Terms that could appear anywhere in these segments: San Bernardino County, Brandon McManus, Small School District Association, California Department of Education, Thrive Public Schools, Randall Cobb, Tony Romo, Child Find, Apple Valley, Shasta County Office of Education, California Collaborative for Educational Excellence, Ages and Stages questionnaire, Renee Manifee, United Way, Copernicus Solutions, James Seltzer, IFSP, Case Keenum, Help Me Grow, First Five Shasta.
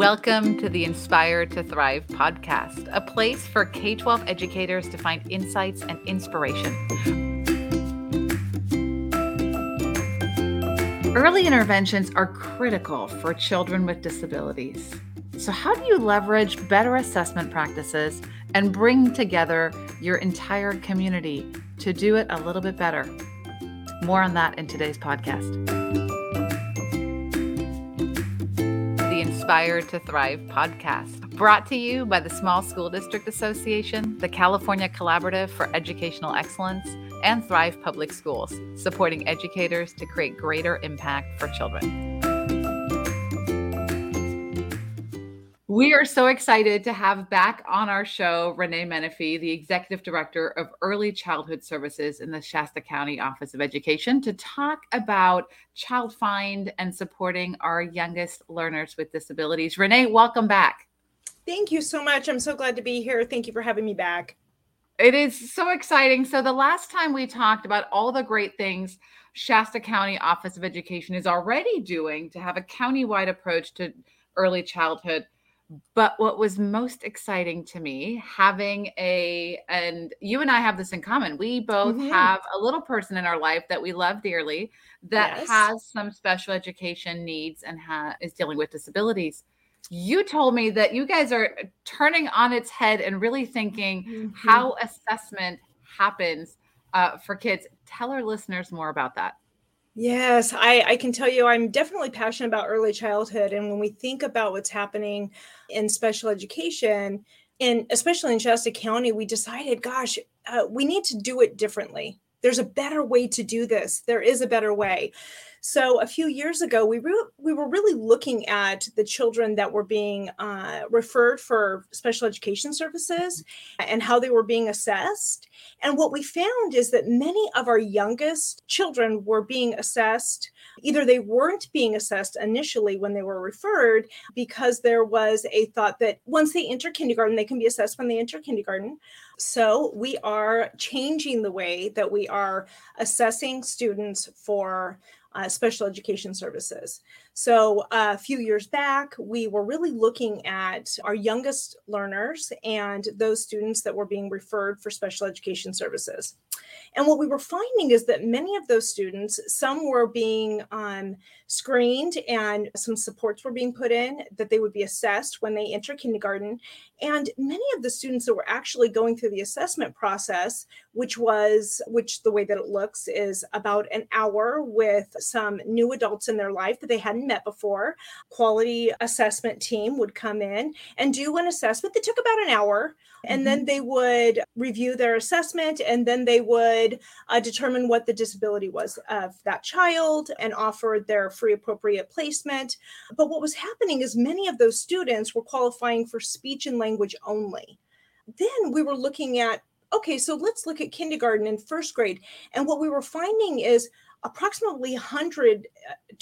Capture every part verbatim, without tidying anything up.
Welcome to the Inspire to Thrive podcast, a place for K twelve educators to find insights and inspiration. Early interventions are critical for children with disabilities. So how do you leverage better assessment practices and bring together your entire community to do it a little bit better? More on that in today's podcast. Inspired to Thrive podcast, brought to you by the Small School District Association, the California Collaborative for Educational Excellence, and Thrive Public Schools, supporting educators to create greater impact for children. We are so excited to have back on our show Renee Manifee, the Executive Director of Early Childhood Services in the Shasta County Office of Education, to talk about Child Find and supporting our youngest learners with disabilities. Renee, welcome back. Thank you so much. I'm so glad to be here. Thank you for having me back. It is so exciting. So the last time we talked about all the great things Shasta County Office of Education is already doing to have a county-wide approach to early childhood. But what was most exciting to me, having a, and you and I have this in common, we both mm-hmm. have a little person in our life that we love dearly that yes. has some special education needs and ha- is dealing with disabilities. You told me that you guys are turning on its head and really thinking mm-hmm. how assessment happens uh, for kids. Tell our listeners more about that. Yes, I, I can tell you I'm definitely passionate about early childhood. And when we think about what's happening in special education, and especially in Shasta County, we decided, gosh, uh, we need to do it differently. There's a better way to do this. There is a better way. So a few years ago, we re- we were really looking at the children that were being uh, referred for special education services and how they were being assessed. And what we found is that many of our youngest children were being assessed. Either they weren't being assessed initially when they were referred because there was a thought that once they enter kindergarten, they can be assessed when they enter kindergarten. So we are changing the way that we are assessing students for Uh, special education services. So uh, a few years back, we were really looking at our youngest learners and those students that were being referred for special education services. And what we were finding is that many of those students, some were being um, screened and some supports were being put in that they would be assessed when they enter kindergarten. And many of the students that were actually going through the assessment process, which was, which the way that it looks is about an hour with some new adults in their life that they hadn't met before. Quality assessment team would come in and do an assessment that took about an hour. And mm-hmm. then they would review their assessment, and then they would uh, determine what the disability was of that child and offer their free appropriate placement. But what was happening is many of those students were qualifying for speech and language only. Then we were looking at, okay, so let's look at kindergarten and first grade. And what we were finding is approximately one hundred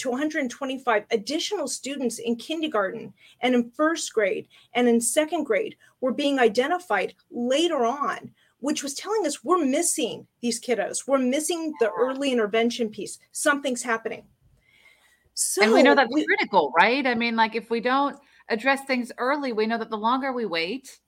to one hundred twenty-five additional students in kindergarten and in first grade and in second grade were being identified later on, which was telling us we're missing these kiddos. We're missing the early intervention piece. Something's happening. So and we know that's we, critical, right? I mean, like if we don't address things early, we know that the longer we wait,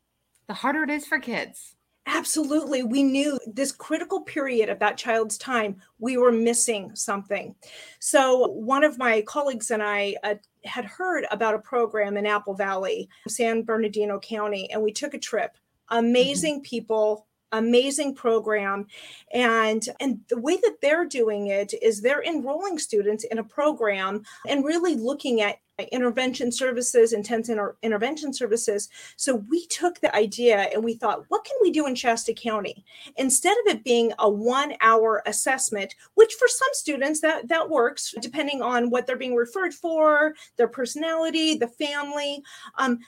the harder it is for kids. Absolutely. We knew this critical period of that child's time, we were missing something. So one of my colleagues and I uh, had heard about a program in Apple Valley, San Bernardino County, and we took a trip. Amazing mm-hmm. people, amazing program. And, and the way that they're doing it is they're enrolling students in a program and really looking at intervention services, intense inter- intervention services. So we took the idea and we thought, what can we do in Shasta County? Instead of it being a one hour assessment, which for some students that, that works depending on what they're being referred for, their personality, the family. Um,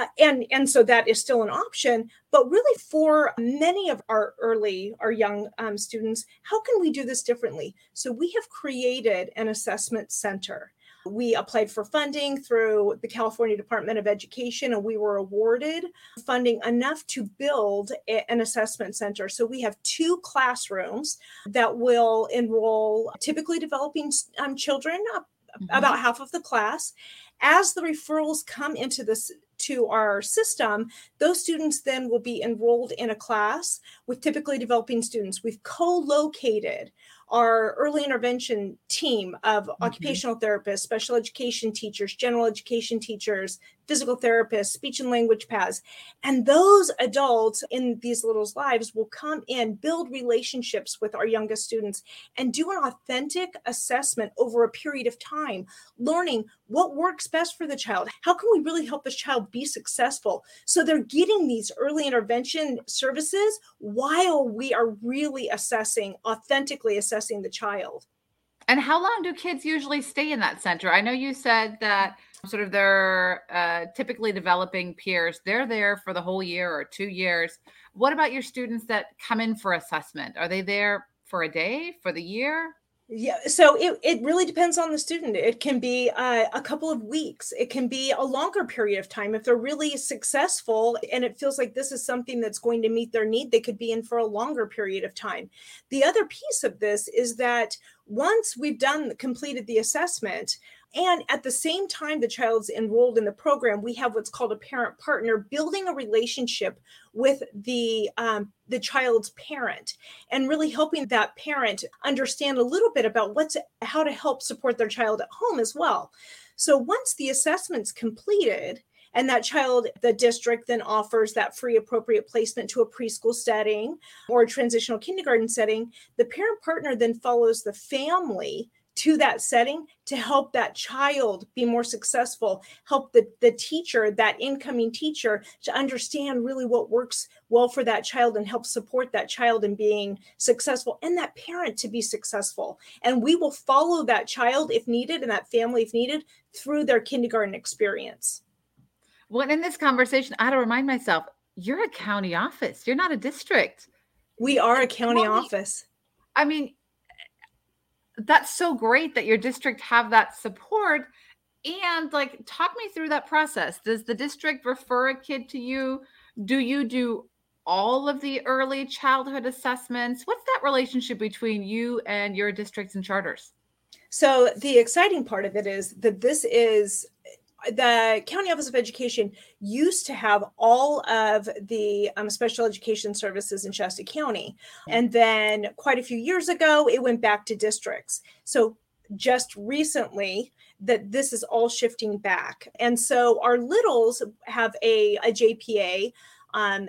Uh, and, and so that is still an option, but really for many of our early, our young um, students, how can we do this differently? So we have created an assessment center. We applied for funding through the California Department of Education, and we were awarded funding enough to build a, an assessment center. So we have two classrooms that will enroll typically developing um, children up mm-hmm. about half of the class. As the referrals come into this to our system, those students then will be enrolled in a class with typically developing students. We've co-located our early intervention team of mm-hmm. occupational therapists, special education teachers, general education teachers, physical therapists, speech and language paths. And those adults in these littles' lives will come in, build relationships with our youngest students, and do an authentic assessment over a period of time, learning what works best for the child. How can we really help this child be successful? So they're getting these early intervention services while we are really assessing, authentically assessing the child. And how long do kids usually stay in that center? I know you said that sort of they're uh, typically developing peers. They're there for the whole year or two years. What about your students that come in for assessment? Are they there for a day, for the year? Yeah, so it, it really depends on the student. It can be uh, a couple of weeks. It can be a longer period of time. If they're really successful and it feels like this is something that's going to meet their need, they could be in for a longer period of time. The other piece of this is that once we've done completed the assessment, and at the same time the child's enrolled in the program, we have what's called a parent partner, building a relationship with the um, the child's parent and really helping that parent understand a little bit about what's how to help support their child at home as well. So once the assessment's completed, and that child, the district then offers that free appropriate placement to a preschool setting or a transitional kindergarten setting, the parent partner then follows the family to that setting to help that child be more successful, help the, the teacher, that incoming teacher, to understand really what works well for that child and help support that child in being successful and that parent to be successful. And we will follow that child if needed and that family if needed through their kindergarten experience. Well, in this conversation, I had to remind myself, you're a county office. You're not a district. We are a county well, office. I mean, that's so great that your district have that support. And like, talk me through that process. Does the district refer a kid to you? Do you do all of the early childhood assessments? What's that relationship between you and your districts and charters? So the exciting part of it is that this is... The County Office of Education used to have all of the um, special education services in Shasta County. And then quite a few years ago, it went back to districts. So just recently that this is all shifting back. And so our littles have a, a J P A, um,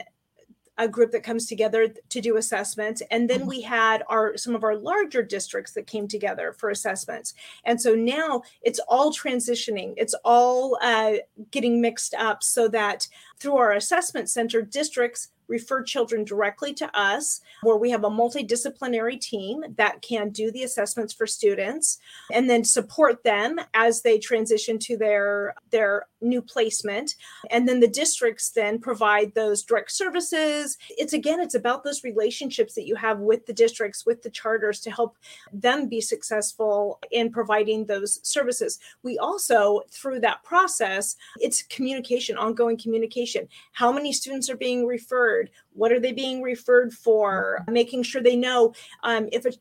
a group that comes together to do assessments. And then we had our some of our larger districts that came together for assessments. And so now it's all transitioning. It's all uh, getting mixed up so that through our assessment center, districts refer children directly to us, where we have a multidisciplinary team that can do the assessments for students and then support them as they transition to their, their new placement. And then the districts then provide those direct services. It's again, it's about those relationships that you have with the districts, with the charters to help them be successful in providing those services. We also, through that process, it's communication, ongoing communication. How many students are being referred? What are they being referred for? Making sure they know um, if a,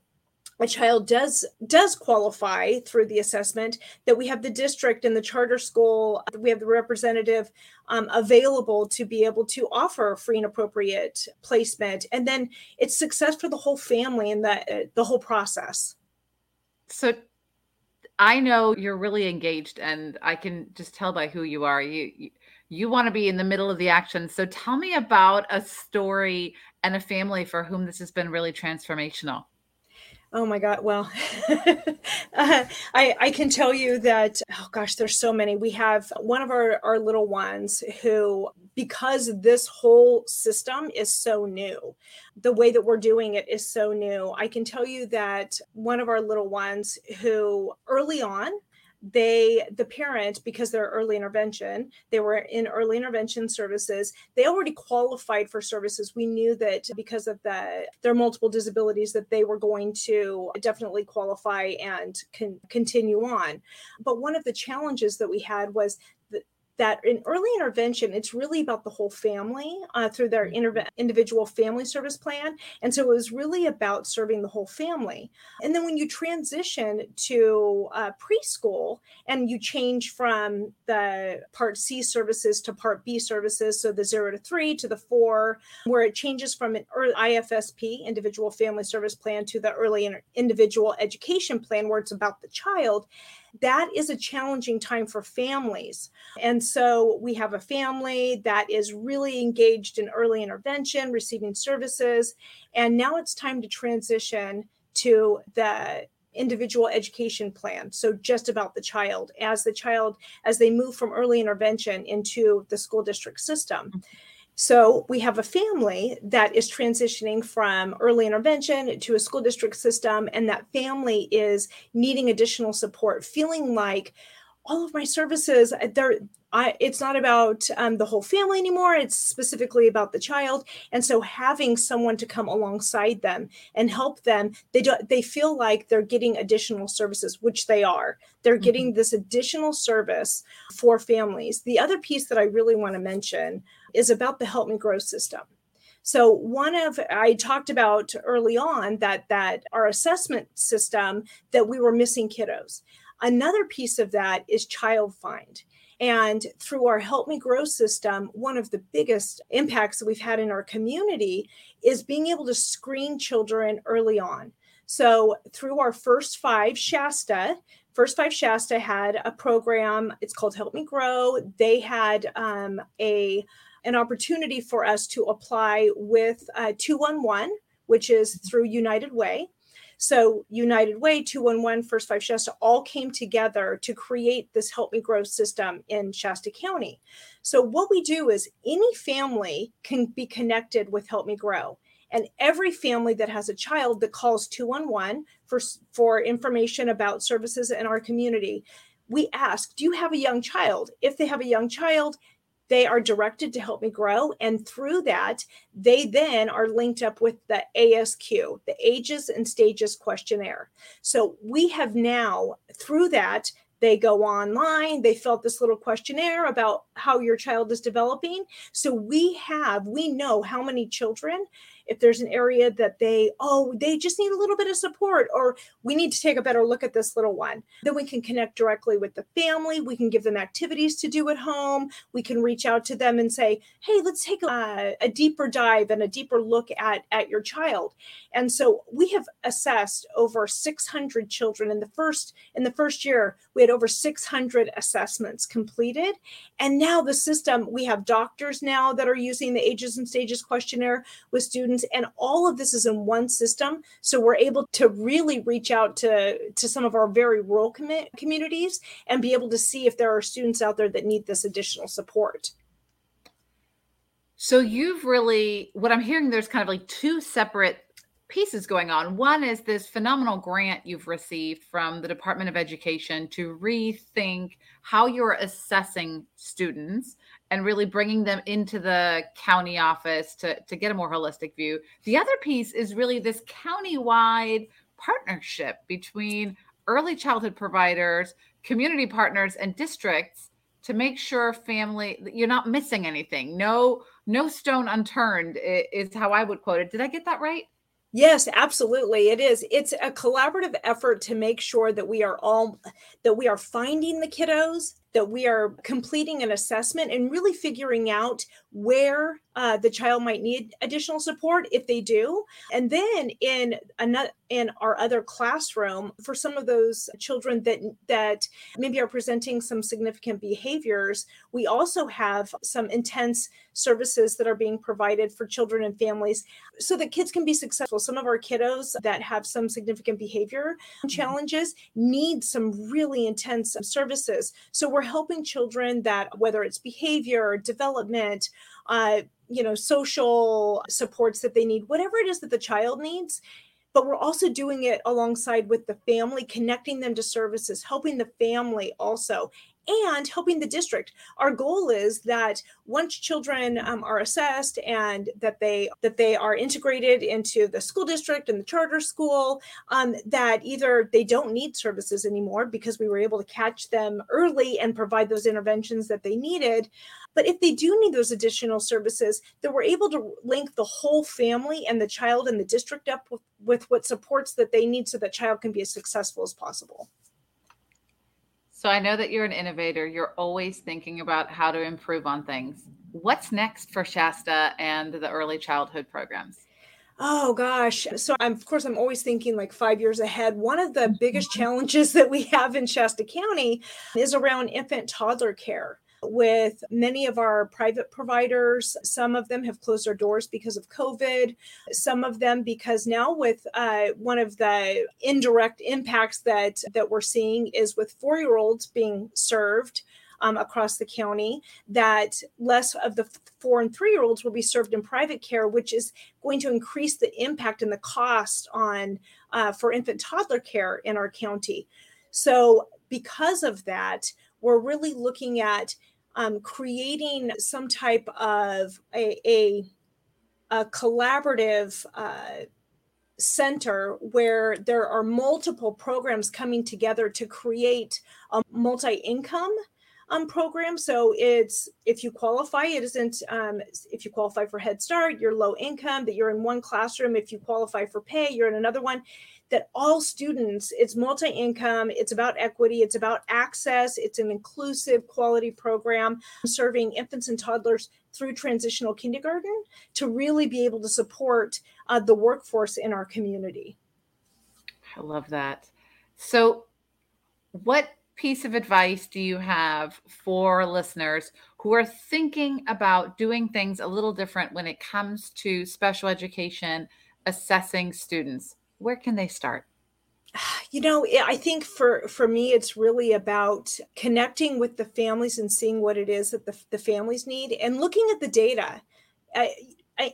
a child does does qualify through the assessment, that we have the district and the charter school, we have the representative um, available to be able to offer free and appropriate placement. And then it's success for the whole family and the, uh, the whole process. So I know you're really engaged, and I can just tell by who you are. You, you You want to be in the middle of the action. So tell me about a story and a family for whom this has been really transformational. Oh my God. Well, uh, I, I can tell you that, oh gosh, there's so many. We have one of our, our little ones who, because this whole system is so new, the way that we're doing it is so new. I can tell you that one of our little ones who early on, They, the parent, because they're early intervention, they were in early intervention services. They already qualified for services. We knew that because of the, their multiple disabilities that they were going to definitely qualify and con- continue on. But one of the challenges that we had was that in early intervention, it's really about the whole family uh, through their interve- individual family service plan. And so it was really about serving the whole family. And then when you transition to uh, preschool and you change from the Part C services to Part B services, so the zero to three to the four, where it changes from an I F S P, individual family service plan, to the early inter- individual education plan, where it's about the child, that is a challenging time for families. And so we have a family that is really engaged in early intervention, receiving services, and now it's time to transition to the individual education plan. So just about the child, as the child, as they move from early intervention into the school district system. So we have a family that is transitioning from early intervention to a school district system, and that family is needing additional support, feeling like all of my services, they're, I, it's not about um, the whole family anymore. It's specifically about the child. And so having someone to come alongside them and help them, they do, they feel like they're getting additional services, which they are. They're mm-hmm. getting this additional service for families. The other piece that I really want to mention is about the Help Me Grow system. So one of, I talked about early on that that our assessment system, that we were missing kiddos. Another piece of that is Child Find. And through our Help Me Grow system, one of the biggest impacts that we've had in our community is being able to screen children early on. So through our First Five Shasta, First Five Shasta had a program, it's called Help Me Grow. They had um, a an opportunity for us to apply with uh, two one one, which is through United Way. So United Way, two one one, First Five Shasta all came together to create this Help Me Grow system in Shasta County. So what we do is any family can be connected with Help Me Grow. And every family that has a child that calls two one one for, for information about services in our community, we ask, do you have a young child? If they have a young child, they are directed to Help Me Grow. And through that, they then are linked up with the A S Q, the Ages and Stages questionnaire. So we have now, through that, they go online, they fill out this little questionnaire about how your child is developing. So we have, we know how many children, if there's an area that they, oh, they just need a little bit of support, or we need to take a better look at this little one, then we can connect directly with the family. We can give them activities to do at home. We can reach out to them and say, hey, let's take a, a deeper dive and a deeper look at, at your child. And so we have assessed over six hundred children in the first, in the first year. We had over six hundred assessments completed. And now the system, we have doctors now that are using the Ages and Stages questionnaire with students, and all of this is in one system. So we're able to really reach out to, to some of our very rural com- communities and be able to see if there are students out there that need this additional support. So you've really, what I'm hearing, there's kind of like two separate pieces going on. One is this phenomenal grant you've received from the Department of Education to rethink how you're assessing students and really bringing them into the county office to, to get a more holistic view. The other piece is really this county-wide partnership between early childhood providers, community partners, and districts to make sure family, you're not missing anything. No, no stone unturned is how I would quote it. Did I get that right? Yes, absolutely. It is. It's a collaborative effort to make sure that we are all, that we are finding the kiddos, that we are completing an assessment and really figuring out where uh, the child might need additional support if they do. And then in another, in our other classroom, for some of those children that that maybe are presenting some significant behaviors, we also have some intense services that are being provided for children and families so that kids can be successful. Some of our kiddos that have some significant behavior challenges need some really intense services. So we're helping children that, whether it's behavior, development, uh, you know, social supports that they need, whatever it is that the child needs, but we're also doing it alongside with the family, connecting them to services, helping the family also, and helping the district. Our goal is that once children um, are assessed and that they that they are integrated into the school district and the charter school, um, that either they don't need services anymore because we were able to catch them early and provide those interventions that they needed. But if they do need those additional services, that we're able to link the whole family and the child and the district up with, with what supports that they need so that child can be as successful as possible. So I know that you're an innovator. You're always thinking about how to improve on things. What's next for Shasta and the early childhood programs? Oh, gosh. So, I'm, of course, I'm always thinking like five years ahead. One of the biggest challenges that we have in Shasta County is around infant toddler care. With many of our private providers, some of them have closed their doors because of COVID, some of them because now with uh, one of the indirect impacts that, that we're seeing is with four-year-olds being served um, across the county, that less of the four and three-year-olds will be served in private care, which is going to increase the impact and the cost on uh, for infant toddler care in our county. So because of that, we're really looking at Um, creating some type of a, a, a collaborative uh, center where there are multiple programs coming together to create a multi-income um, program. So it's, if you qualify, it isn't, um, if you qualify for Head Start, you're low income, that you're in one classroom. If you qualify for pay, you're in another one. That all students, it's multi-income, it's about equity, it's about access, it's an inclusive quality program serving infants and toddlers through transitional kindergarten to really be able to support uh, the workforce in our community. I love that. So what piece of advice do you have for listeners who are thinking about doing things a little different when it comes to special education, assessing students? Where can they start? You know, I think for, for me, it's really about connecting with the families and seeing what it is that the, the families need and looking at the data. Uh,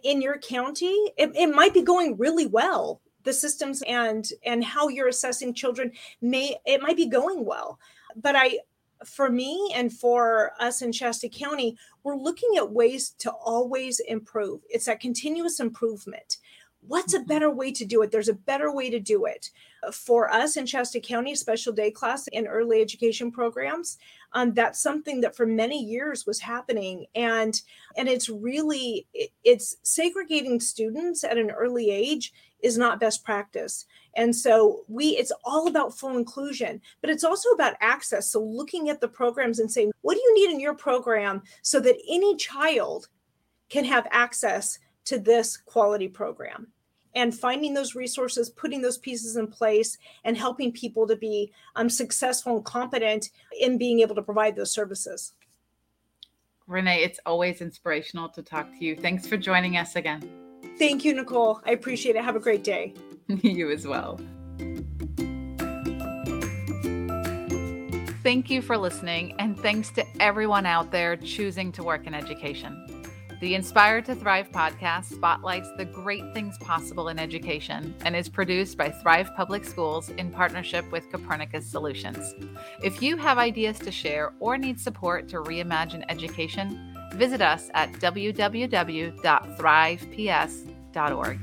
in your county, it, it might be going really well. The systems and and how you're assessing children, may it might be going well. But I, for me and for us in Shasta County, we're looking at ways to always improve. It's that continuous improvement. What's a better way to do it? There's a better way to do it. For us in Shasta County, special day class and early education programs, um, that's something that for many years was happening. And, and it's really, it's segregating students at an early age is not best practice. And so we, it's all about full inclusion, but it's also about access. So looking at the programs and saying, what do you need in your program so that any child can have access to this quality program, and finding those resources, putting those pieces in place, and helping people to be um, successful and competent in being able to provide those services. Renee, it's always inspirational to talk to you. Thanks for joining us again. Thank you, Nicole. I appreciate it. Have a great day. You as well. Thank you for listening, and thanks to everyone out there choosing to work in education. The Inspire to Thrive podcast spotlights the great things possible in education and is produced by Thrive Public Schools in partnership with Copernicus Solutions. If you have ideas to share or need support to reimagine education, visit us at w w w dot thrive p s dot org.